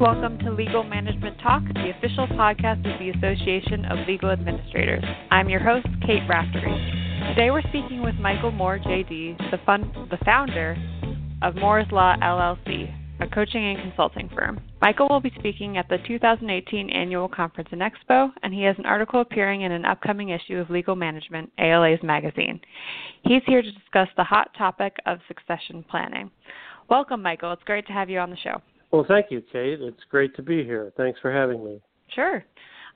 Welcome to Legal Management Talk, the official podcast of the Association of Legal Administrators. I'm your host, Kate Raftery. Today we're speaking with Michael Moore, JD, the founder of Moore's Law, LLC, a coaching and consulting firm. Michael will be speaking at the 2018 Annual Conference and Expo, and he has an article appearing in an upcoming issue of Legal Management, ALA's magazine. He's here to discuss the hot topic of succession planning. Welcome, Michael. It's great to have you on the show. Well, thank you, Kate. It's great to be here. Thanks for having me. Sure.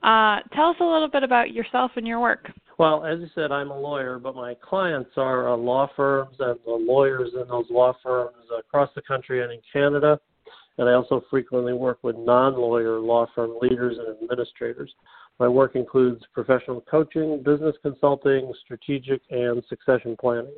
Tell us a little bit about yourself and your work. Well, as you said, I'm a lawyer, but my clients are law firms and the lawyers in those law firms across the country and in Canada. And I also frequently work with non-lawyer law firm leaders and administrators. My work includes professional coaching, business consulting, strategic, and succession planning.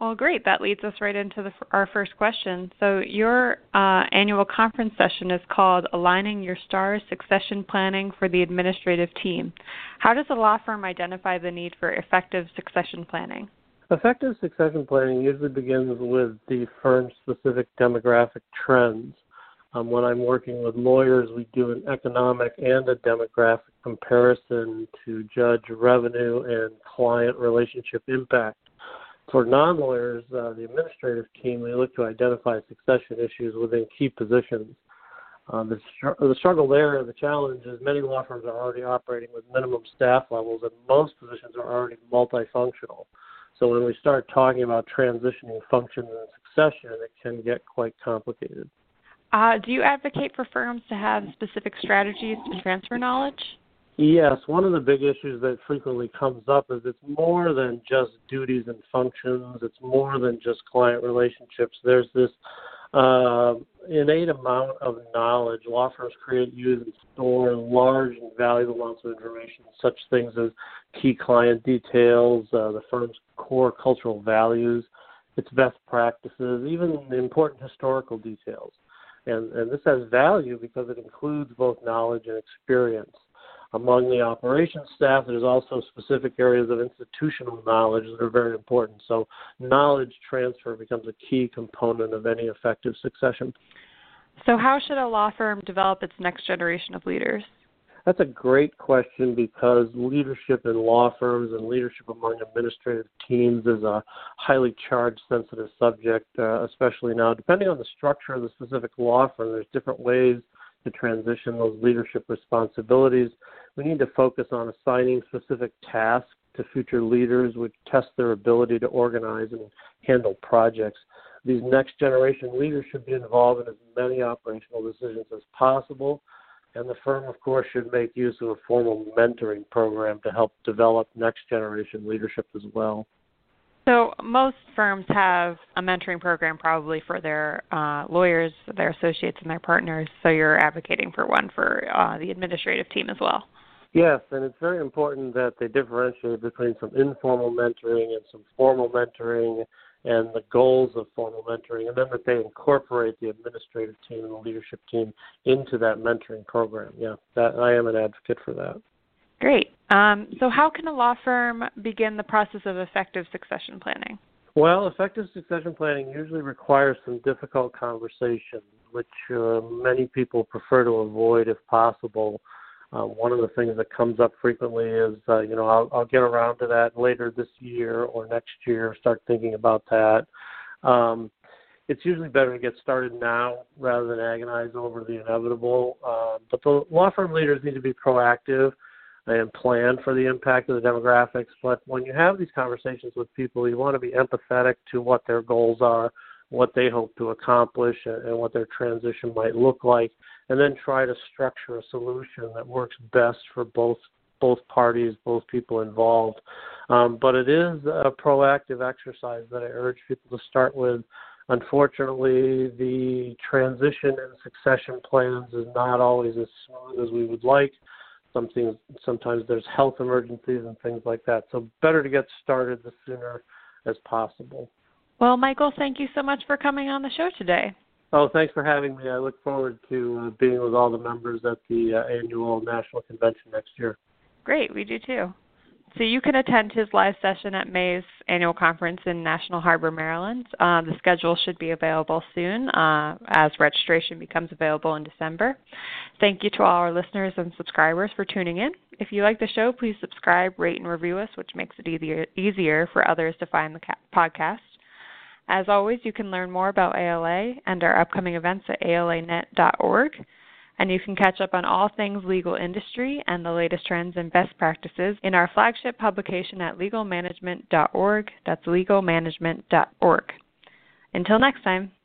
Well, great. That leads us right into our first question. So your annual conference session is called Aligning Your Stars, Succession Planning for the Administrative Team. How does a law firm identify the need for effective succession planning? Effective succession planning usually begins with the firm-specific demographic trends. When I'm working with lawyers, we do an economic and a demographic comparison to judge revenue and client relationship impact. For non-lawyers, the administrative team, we look to identify succession issues within key positions. The struggle there, the challenge is many law firms are already operating with minimum staff levels, and most positions are already multifunctional. So when we start talking about transitioning functions and succession, it can get quite complicated. Do you advocate for firms to have specific strategies to transfer knowledge? Yes, one of the big issues that frequently comes up is it's more than just duties and functions. It's more than just client relationships. There's this innate amount of knowledge. Law firms create, use, and store large and valuable amounts of information, such things as key client details, the firm's core cultural values, its best practices, even the important historical details. And this has value because it includes both knowledge and experience. Among the operations staff, there's also specific areas of institutional knowledge that are very important. So knowledge transfer becomes a key component of any effective succession. So how should a law firm develop its next generation of leaders? That's a great question because leadership in law firms and leadership among administrative teams is a highly charged, sensitive subject, especially now. Depending on the structure of the specific law firm, there's different ways to transition those leadership responsibilities. We need to focus on assigning specific tasks to future leaders which test their ability to organize and handle projects. These next generation leaders should be involved in as many operational decisions as possible, and the firm, of course, should make use of a formal mentoring program to help develop next generation leadership as well. So most firms have a mentoring program probably for their lawyers, their associates, and their partners, so you're advocating for one for the administrative team as well. Yes, and it's very important that they differentiate between some informal mentoring and some formal mentoring and the goals of formal mentoring, and then that they incorporate the administrative team and the leadership team into that mentoring program. Yeah, I am an advocate for that. Great. So how can a law firm begin the process of effective succession planning? Well, effective succession planning usually requires some difficult conversations, which many people prefer to avoid if possible. One of the things that comes up frequently is, I'll get around to that later this year or next year, start thinking about that. It's usually better to get started now rather than agonize over the inevitable. But the law firm leaders need to be proactive and plan for the impact of the demographics. But when you have these conversations with people, you want to be empathetic to what their goals are, what they hope to accomplish, and what their transition might look like, and then try to structure a solution that works best for both parties, both people involved. But it is a proactive exercise that I urge people to start with. Unfortunately, the transition and succession plans is not always as smooth as we would like. Sometimes there's health emergencies and things like that. So better to get started the sooner as possible. Well, Michael, thank you so much for coming on the show today. Oh, thanks for having me. I look forward to being with all the members at the annual national convention next year. Great. We do too. So you can attend his live session at May's annual conference in National Harbor, Maryland. The schedule should be available soon as registration becomes available in December. Thank you to all our listeners and subscribers for tuning in. If you like the show, please subscribe, rate, and review us, which makes it easier for others to find the podcast. As always, you can learn more about ALA and our upcoming events at alanet.org. And you can catch up on all things legal industry and the latest trends and best practices in our flagship publication at legalmanagement.org. That's legalmanagement.org. Until next time.